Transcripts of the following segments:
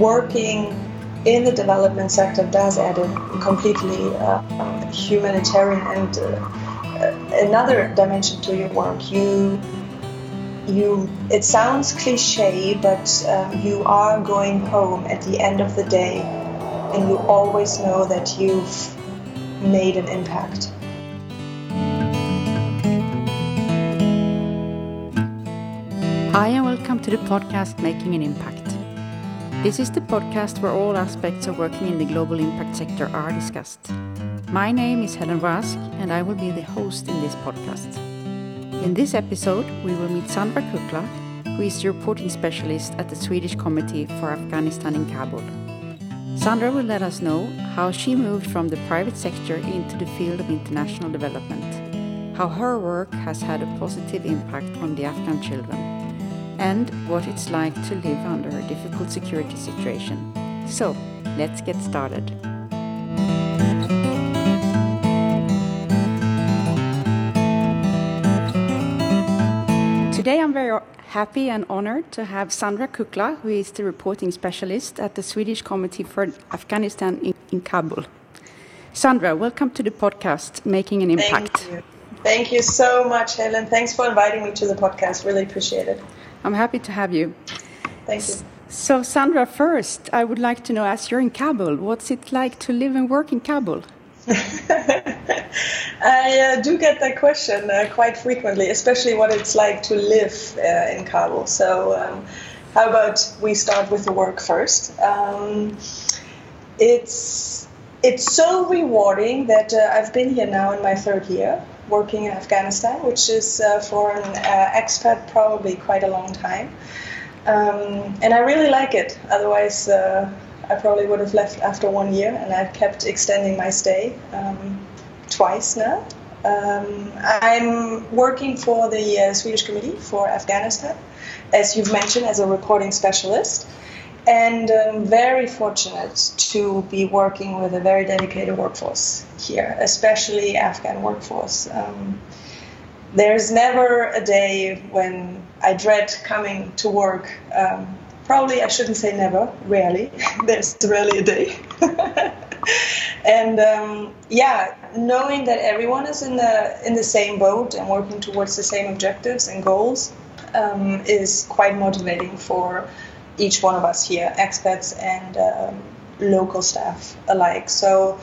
working in the development sector does add a completely humanitarian and another dimension to your work. You it sounds cliche, but you are going home at the end of the day, and you always know that you've made an impact. Hi and welcome to the podcast Making an Impact. This is the podcast where all aspects of working in the global impact sector are discussed. My name is Helen Rask and I will be the host in this podcast. In this episode we will meet Sandra Kukla, who is the reporting specialist at the Swedish Committee for Afghanistan in Kabul. Sandra will let us know how she moved from the private sector into the field of international development, how her work has had a positive impact on the Afghan children, and what it's like to live under a difficult security situation. So, let's get started. Today I'm very happy and honored to have Sandra Kukla, who is the reporting specialist at the Swedish Committee for Afghanistan in Kabul. Sandra, welcome to the podcast, Making an Impact. Thank you. Thank you so much, Helen. Thanks for inviting me to the podcast. Really appreciate it. I'm happy to have you. Thank you. So, Sandra, first, I would like to know, as you're in Kabul, what's it like to live and work in Kabul? I do get that question quite frequently, especially what it's like to live in Kabul. So, how about we start with the work first? It's so rewarding that I've been here now in my third year, working in Afghanistan, which is for an expat probably quite a long time. And I really like it. Otherwise, I probably would have left after 1 year, and I've kept extending my stay twice now. I'm working for the Swedish Committee for Afghanistan, as you've mentioned, as a reporting specialist. And I'm very fortunate to be working with a very dedicated workforce here, especially Afghan workforce. There's never a day when I dread coming to work. Probably I shouldn't say never, rarely. There's rarely a day. And knowing that everyone is in the same boat and working towards the same objectives and goals is quite motivating for each one of us here, expats and local staff alike. So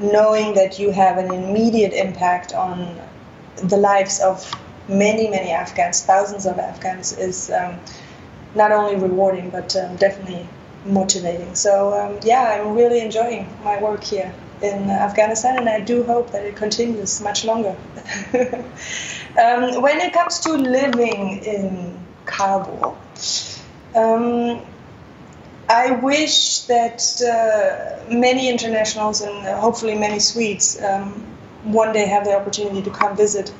knowing that you have an immediate impact on the lives of many, many Afghans, thousands of Afghans, is not only rewarding, but definitely motivating. So I'm really enjoying my work here in Afghanistan, and I do hope that it continues much longer. When it comes to living in Kabul, I wish that many internationals and hopefully many Swedes one day have the opportunity to come visit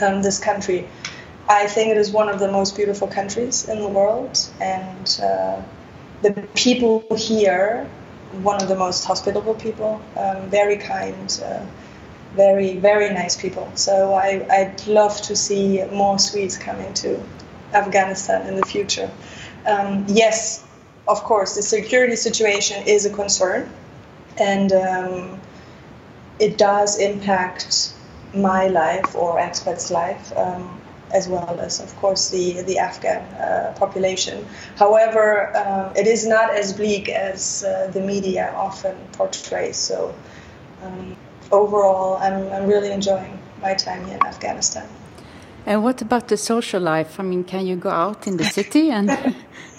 this country. I think it is one of the most beautiful countries in the world, and the people here, one of the most hospitable people, very kind, very, very nice people. So I'd love to see more Swedes coming to Afghanistan in the future. Yes, of course, the security situation is a concern, and it does impact my life or expats' life, as well as, of course, the Afghan population. However, it is not as bleak as the media often portrays, so overall, I'm really enjoying my time here in Afghanistan. And what about the social life? I mean, can you go out in the city and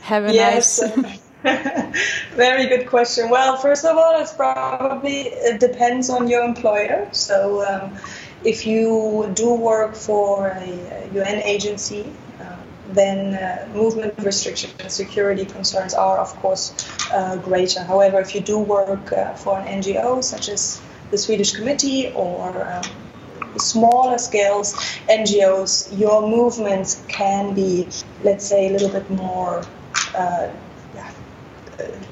have a nice... Very good question. Well, first of all, it depends on your employer. So if you do work for a UN agency, then movement restrictions and security concerns are, of course, greater. However, if you do work for an NGO, such as the Swedish Committee or... smaller scales NGOs, your movements can be, let's say, a little bit more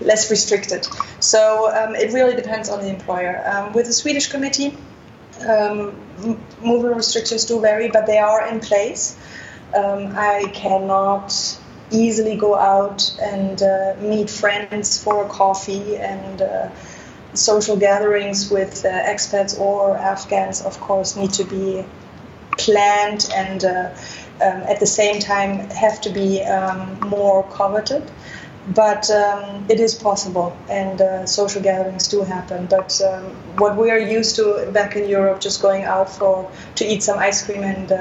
less restricted. So it really depends on the employer. With the Swedish Committee, movement restrictions do vary, but they are in place. I cannot easily go out and meet friends for a coffee and social gatherings with expats or Afghans, of course, need to be planned and at the same time have to be more coveted. But it is possible, and social gatherings do happen. But what we are used to back in Europe, just going out to eat some ice cream and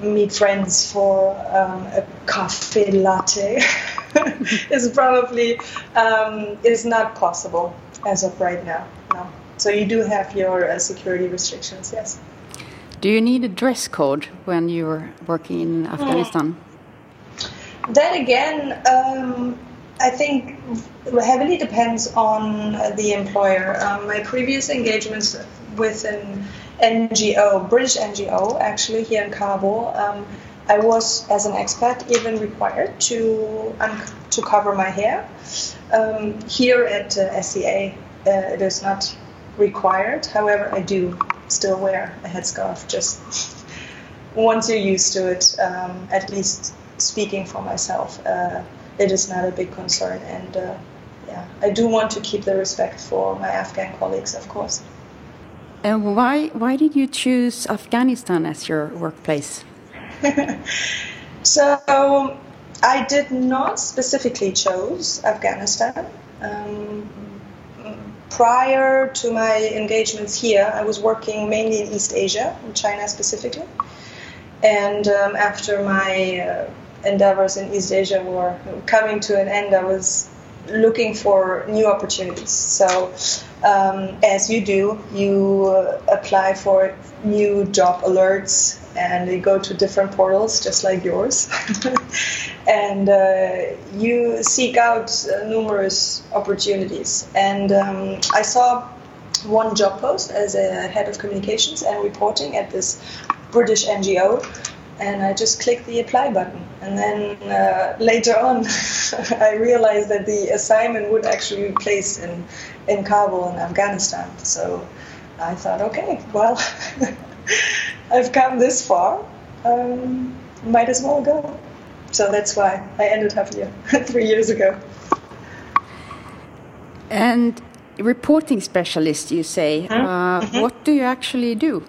meet friends for a cafe latte, is probably is not possible as of right now. No. So you do have your security restrictions, yes. Do you need a dress code when you're working in Afghanistan? That again, I think heavily depends on the employer. My previous engagements with an NGO, British NGO, actually here in Kabul, I was, as an expat, even required to cover my hair. Here at SCA, it is not required. However, I do still wear a headscarf. Just once you're used to it, at least speaking for myself, it is not a big concern, and I do want to keep the respect for my Afghan colleagues, of course. And why did you choose Afghanistan as your workplace? So I did not specifically chose Afghanistan. Prior to my engagements here, I was working mainly in East Asia, in China specifically. And after my endeavors in East Asia were coming to an end, I was looking for new opportunities. So as you do, you apply for new job alerts and you go to different portals just like yours. And you seek out numerous opportunities. And I saw one job post as a head of communications and reporting at this British NGO, and I just clicked the apply button. And then later on, I realized that the assignment would actually be placed in Kabul in Afghanistan. So I thought, okay, well, I've come this far, might as well go. So that's why I ended up here 3 years ago. And reporting specialist, you say, what do you actually do?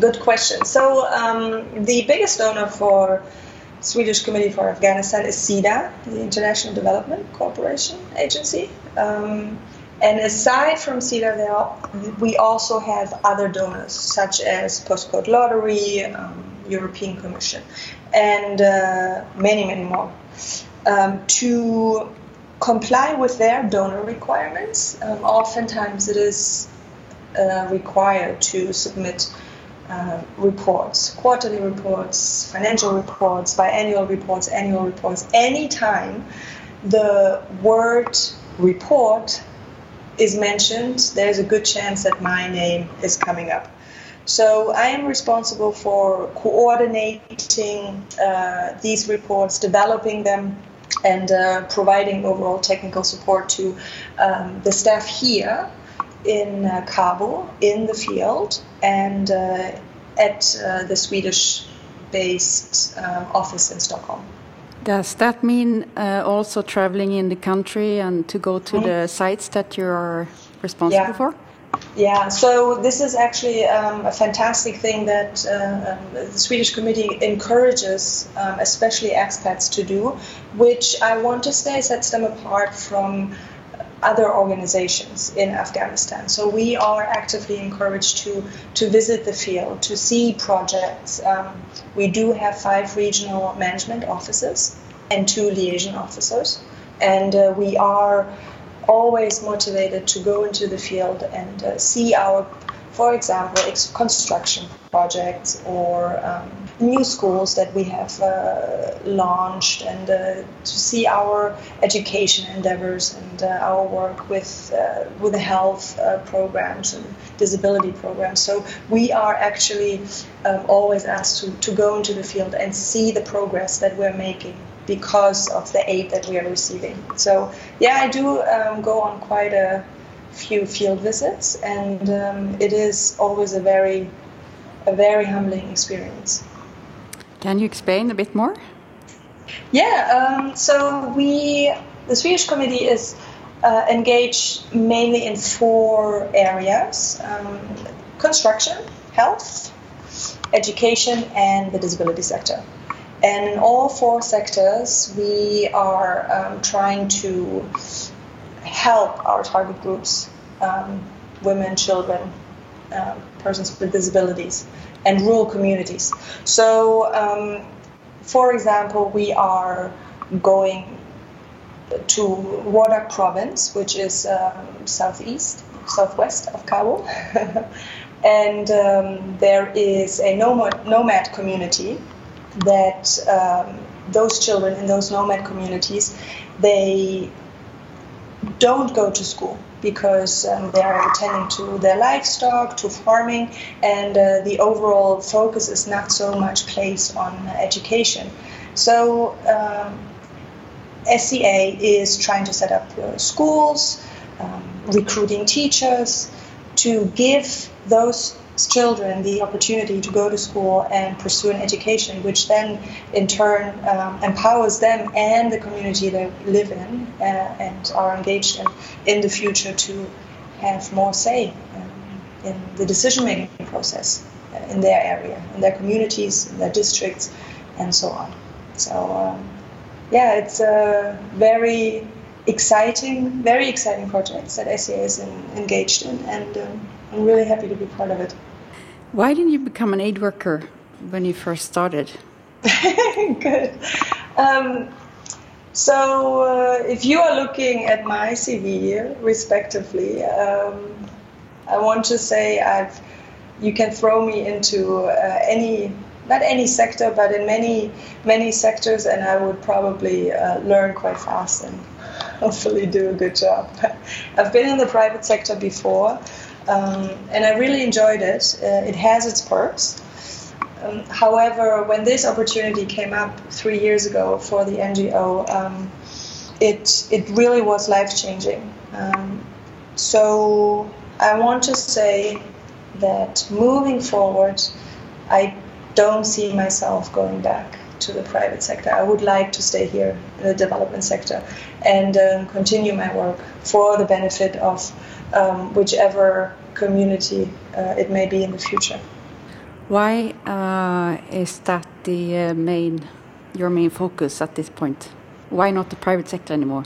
Good question. So the biggest donor for Swedish Committee for Afghanistan is SIDA, the International Development Cooperation Agency. And aside from SIDA, we also have other donors, such as Postcode Lottery, European Commission, and many, many more. To comply with their donor requirements, oftentimes it is required to submit reports, quarterly reports, financial reports, biannual reports, annual reports. Anytime the word report is mentioned, there's a good chance that my name is coming up. So I am responsible for coordinating these reports, developing them, and providing overall technical support to the staff here in Kabul, in the field, and at the Swedish-based office in Stockholm. Does that mean also traveling in the country and to go to the sites that you're responsible for? Yeah, so this is actually a fantastic thing that the Swedish Committee encourages, especially expats, to do, which I want to say sets them apart from other organizations in Afghanistan. So we are actively encouraged to visit the field, to see projects. We do have 5 regional management offices and 2 liaison officers, and we are always motivated to go into the field and see our, for example, construction projects or new schools that we have launched, and to see our education endeavors and our work with the health programs and disability programs. So we are actually always asked to go into the field and see the progress that we're making because of the aid that we are receiving. So yeah, I do go on quite a few field visits, and it is always a very humbling experience. Can you explain a bit more? Yeah, the Swedish Committee is engaged mainly in four areas: construction, health, education, and the disability sector. And in all four sectors, we are trying to help our target groups, women, children, persons with disabilities, and rural communities. So, for example, we are going to Wardak province, which is southwest of Kabul. And there is a nomad community that those children in those nomad communities, they don't go to school because they are attending to their livestock, to farming, and the overall focus is not so much placed on education. So SCA is trying to set up schools, recruiting teachers, to give those children the opportunity to go to school and pursue an education, which then in turn empowers them and the community they live in and are engaged in the future to have more say in the decision-making process in their area, in their communities, in their districts, and so on. So yeah, it's a very exciting projects that SCA is engaged in, and I'm really happy to be part of it. Why didn't you become an aid worker when you first started? Good. If you are looking at my CV, respectively, I want to say you can throw me into not any sector, but in many sectors, and I would probably learn quite fast and hopefully do a good job. I've been in the private sector before, and I really enjoyed it. It has its perks. However, when this opportunity came up 3 years ago for the NGO, it really was life-changing. So I want to say that moving forward, I don't see myself going back to the private sector. I would like to stay here in the development sector and continue my work for the benefit of whichever community it may be in the future. Why is that your main focus at this point? Why not the private sector anymore?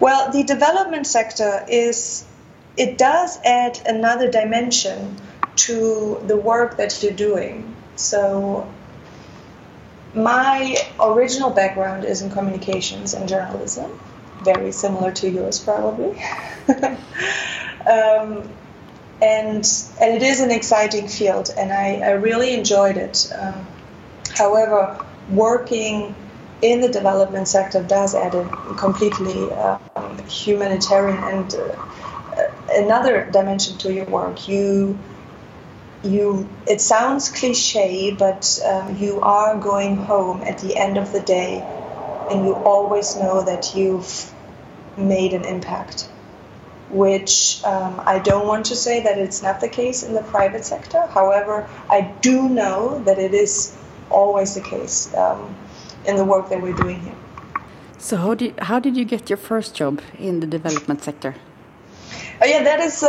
Well, the development sector does add another dimension to the work that you're doing. So my original background is in communications and journalism, very similar to yours probably. And it is an exciting field, and I really enjoyed it. However, working in the development sector does add a completely humanitarian and another dimension to your work. It sounds cliche, but you are going home at the end of the day, and you always know that you've made an impact, which I don't want to say that it's not the case in the private sector. However, I do know that it is always the case in the work that we're doing here. So how did you get your first job in the development sector? Oh yeah, that is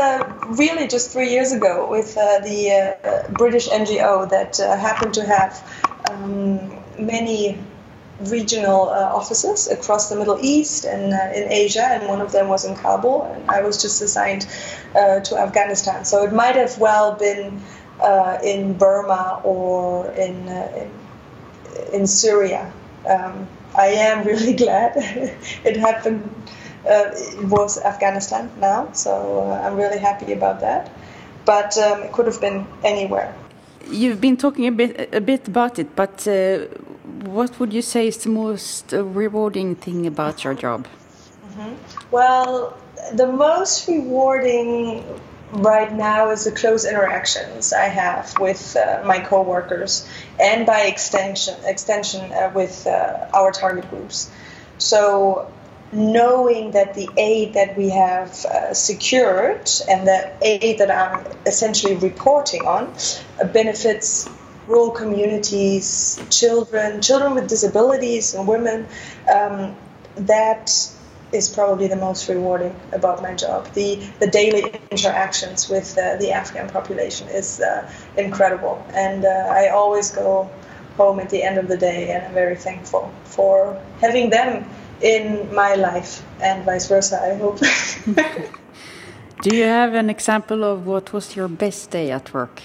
really just 3 years ago with the British NGO that happened to have many regional offices across the Middle East and in Asia, and one of them was in Kabul, and I was just assigned to Afghanistan. So it might have well been in Burma or in Syria. I am really glad it happened. It was Afghanistan now, so I'm really happy about that. But it could have been anywhere. You've been talking a bit about it, but what would you say is the most rewarding thing about your job? Mm-hmm. Well, the most rewarding right now is the close interactions I have with my co-workers, and by extension with our target groups. So, knowing that the aid that we have secured and the aid that I'm essentially reporting on benefits rural communities, children with disabilities and women, that is probably the most rewarding about my job. The daily interactions with the Afghan population is incredible, and I always go home at the end of the day and I'm very thankful for having them in my life, and vice versa, I hope. Do you have an example of what was your best day at work?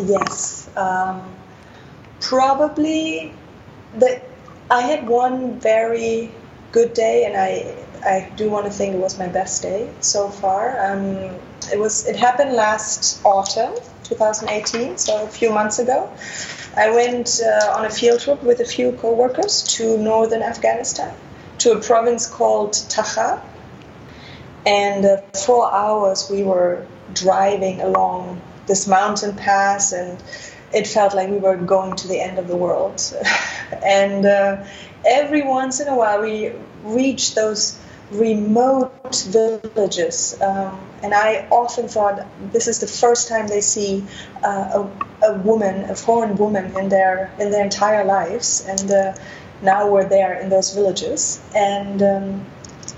Yes, probably I had one very good day, and I do want to think it was my best day so far. It happened last autumn, 2018, so a few months ago. I went on a field trip with a few co-workers to northern Afghanistan, to a province called Tacha, and 4 hours we were driving along this mountain pass, and it felt like we were going to the end of the world. And every once in a while we reached those remote villages, and I often thought this is the first time they see a foreign woman in their entire lives, and now we're there in those villages. And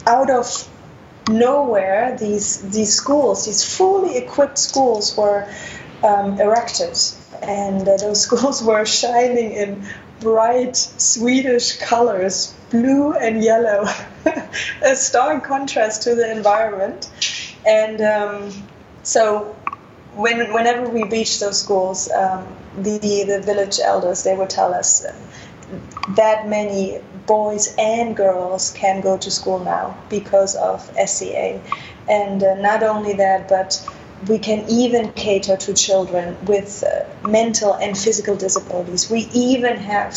out of nowhere these fully equipped schools were erected, and those schools were shining in bright Swedish colors, blue and yellow, a stark contrast to the environment. And so whenever we reached those schools, the village elders, they would tell us that many boys and girls can go to school now because of SCA. And not only that, but we can even cater to children with mental and physical disabilities. We even have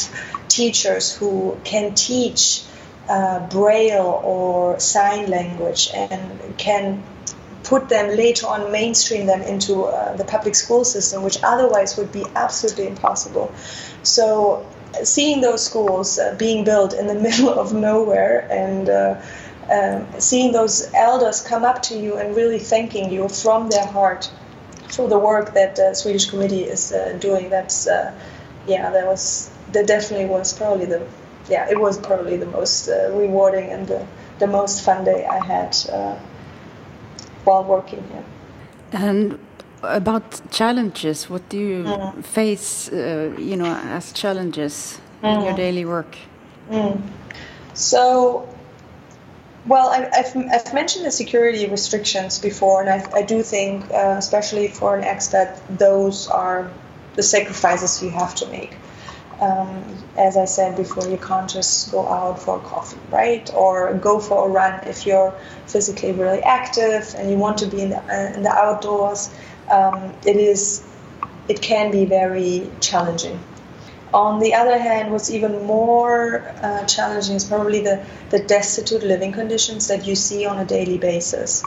teachers who can teach Braille or sign language and can put them later on, mainstream them into the public school system, which otherwise would be absolutely impossible. So seeing those schools being built in the middle of nowhere, and seeing those elders come up to you and really thanking you from their heart for the work that the Swedish Committee is doing, that was probably the most rewarding and the most fun day I had while working here. And about challenges, what do you face, as challenges in your daily work? So. Well, I've mentioned the security restrictions before, and I do think, especially for an expat, those are the sacrifices you have to make. As I said before, you can't just go out for a coffee, right? Or go for a run if you're physically really active and you want to be in the outdoors. It can be very challenging. On the other hand, what's even more challenging is probably the destitute living conditions that you see on a daily basis.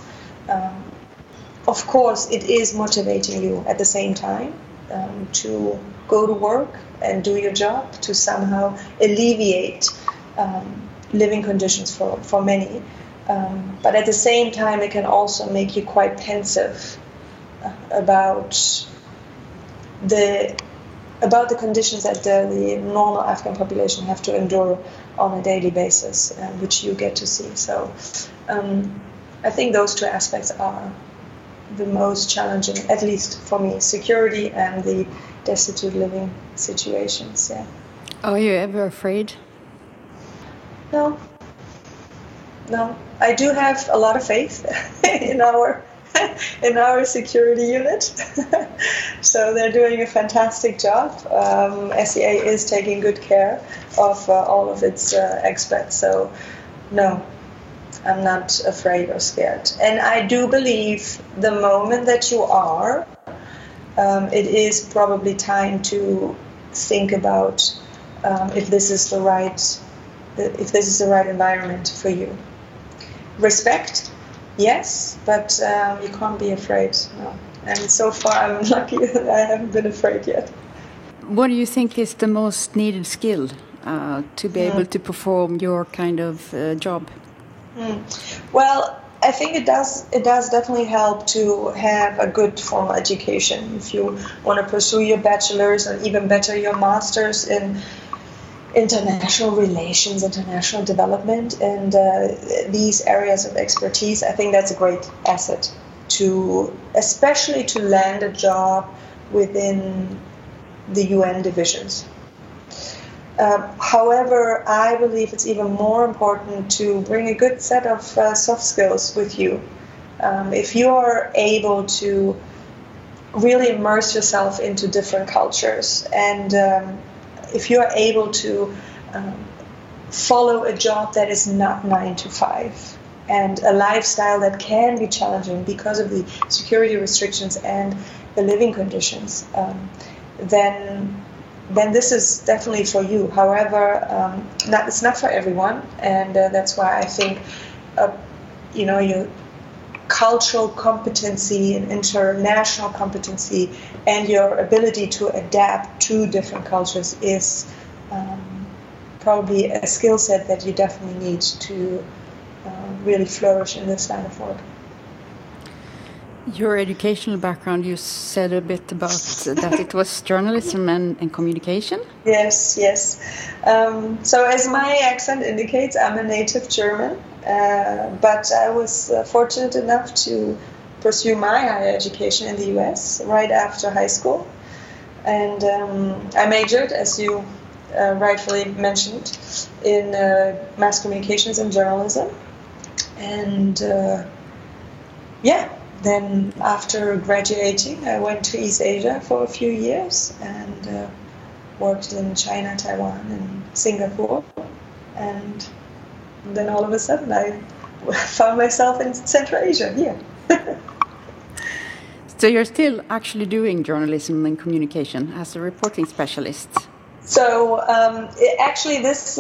Of course, it is motivating you at the same time to go to work and do your job to somehow alleviate living conditions for many. But at the same time, it can also make you quite pensive about the conditions that the normal Afghan population have to endure on a daily basis, which you get to see. So I think those two aspects are the most challenging, at least for me, security and the destitute living situations. Yeah. Are you ever afraid? No. I do have a lot of faith in our security unit. So they're doing a fantastic job. SEA is taking good care of all of its expats. So no, I'm not afraid or scared. And I do believe the moment that you are, it is probably time to think about if this is the right environment for you. Respect. Yes, but you can't be afraid. No. And so far, I'm lucky that I haven't been afraid yet. What do you think is the most needed skill to be able to perform your kind of job? Well, I think it does definitely help to have a good formal education if you want to pursue your bachelor's and even better your master's in international relations, international development, and these areas of expertise. I think that's a great asset to, especially to land a job within the UN divisions. However, I believe it's even more important to bring a good set of soft skills with you. If you are able to really immerse yourself into different cultures, and if you are able to follow a job that is not 9 to 5 and a lifestyle that can be challenging because of the security restrictions and the living conditions, then this is definitely for you. However, it's not for everyone, and that's why I think, your cultural competency and international competency and your ability to adapt to different cultures is probably a skill set that you definitely need to really flourish in this line of work. Your educational background, you said a bit about that it was journalism and communication? Yes. So as my accent indicates, I'm a native German, but I was fortunate enough to pursue my higher education in the US right after high school. And I majored, as you rightfully mentioned, in mass communications and journalism. And then after graduating, I went to East Asia for a few years and worked in China, Taiwan, and Singapore. And then all of a sudden, I found myself in Central Asia here. So you're still actually doing journalism and communication as a reporting specialist? So this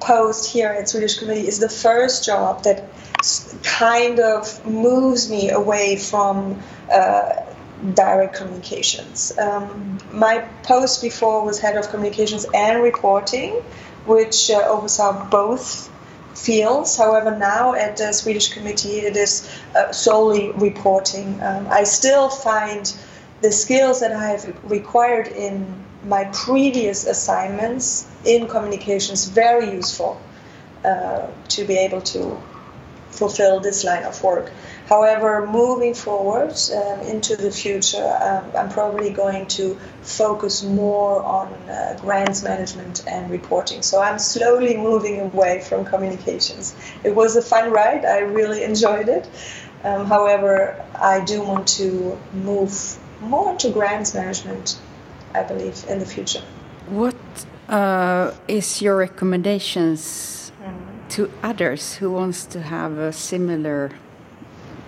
post here at Swedish Committee is the first job that kind of moves me away from direct communications. My post before was head of communications and reporting, which oversaw both fields. However, now at the Swedish Committee, it is solely reporting. I still find the skills that I have required in my previous assignments in communications very useful to be able to fulfill this line of work. However, moving forward into the future, I'm probably going to focus more on grants management and reporting. So I'm slowly moving away from communications. It was a fun ride. I really enjoyed it. However, I do want to move more to grants management, I believe, in the future. What is your recommendations to others who wants to have a similar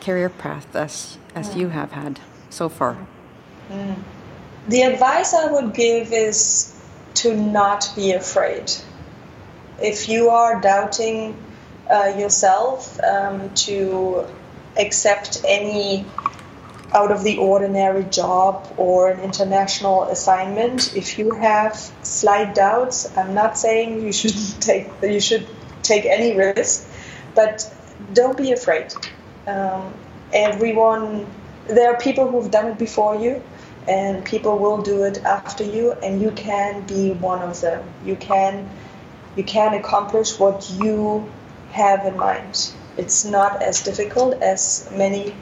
career path as you have had so far? The advice I would give is to not be afraid. If you are doubting yourself, to accept any out of the ordinary job or an international assignment. If you have slight doubts, I'm not saying you should take any risk, but don't be afraid. There are people who've done it before you, and people will do it after you, and you can be one of them. You can accomplish what you have in mind. It's not as difficult as many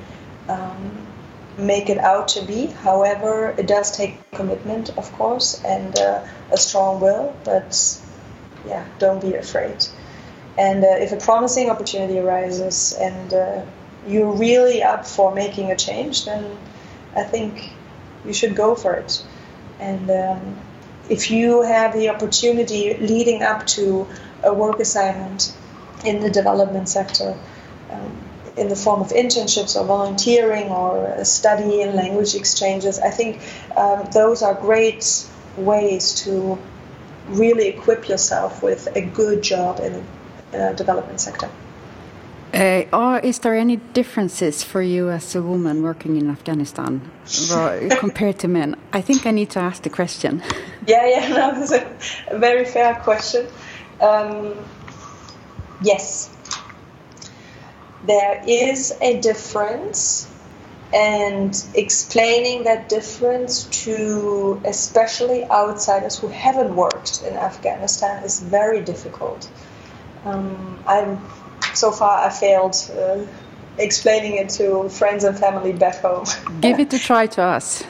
make it out to be. However, it does take commitment, of course, and a strong will, but don't be afraid. And if a promising opportunity arises and you're really up for making a change, then I think you should go for it. And if you have the opportunity leading up to a work assignment in the development sector, in the form of internships or volunteering or study and language exchanges, I think those are great ways to really equip yourself with a good job in the development sector. Is there any differences for you as a woman working in Afghanistan compared to men? I think I need to ask the question. No, it's a very fair question. Yes. there is a difference, and explaining that difference to especially outsiders who haven't worked in Afghanistan is very difficult. So far I failed explaining it to friends and family back home. Give it a try to us.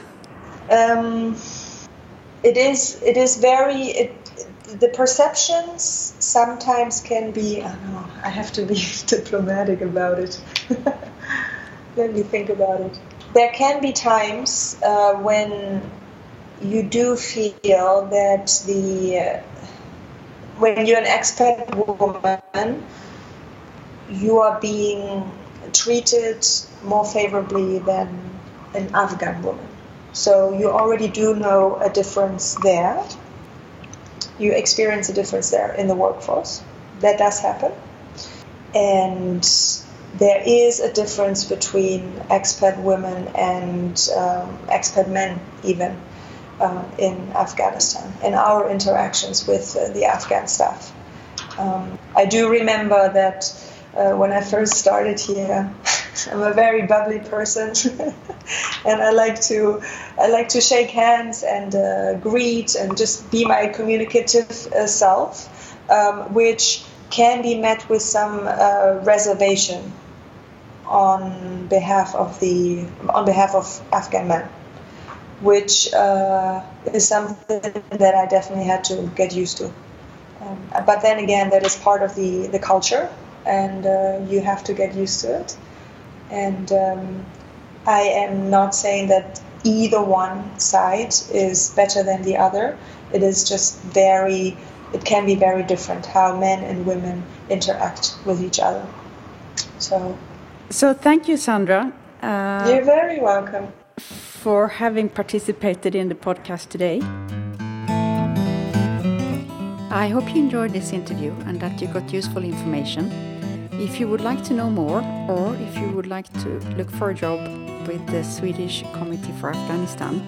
The perceptions sometimes can be, I have to be diplomatic about it. Let me think about it. There can be times when you do feel that when you're an expat woman, you are being treated more favorably than an Afghan woman. So you already do know a difference there. You experience a difference there in the workforce. That does happen. And there is a difference between expat women and expat men even in Afghanistan, in our interactions with the Afghan staff. I do remember that when I first started here, I'm a very bubbly person, and I like to shake hands and greet and just be my communicative self, which can be met with some reservation on behalf of Afghan men, which is something that I definitely had to get used to. But then again, that is part of the culture, and you have to get used to it. And I am not saying that either one side is better than the other. It is just it can be very different how men and women interact with each other. So thank you, Sandra. You're very welcome. For having participated in the podcast today. I hope you enjoyed this interview and that you got useful information. If you would like to know more, or if you would like to look for a job with the Swedish Committee for Afghanistan,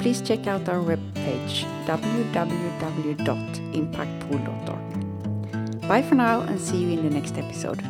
please check out our webpage, www.impactpool.org. Bye for now, and see you in the next episode.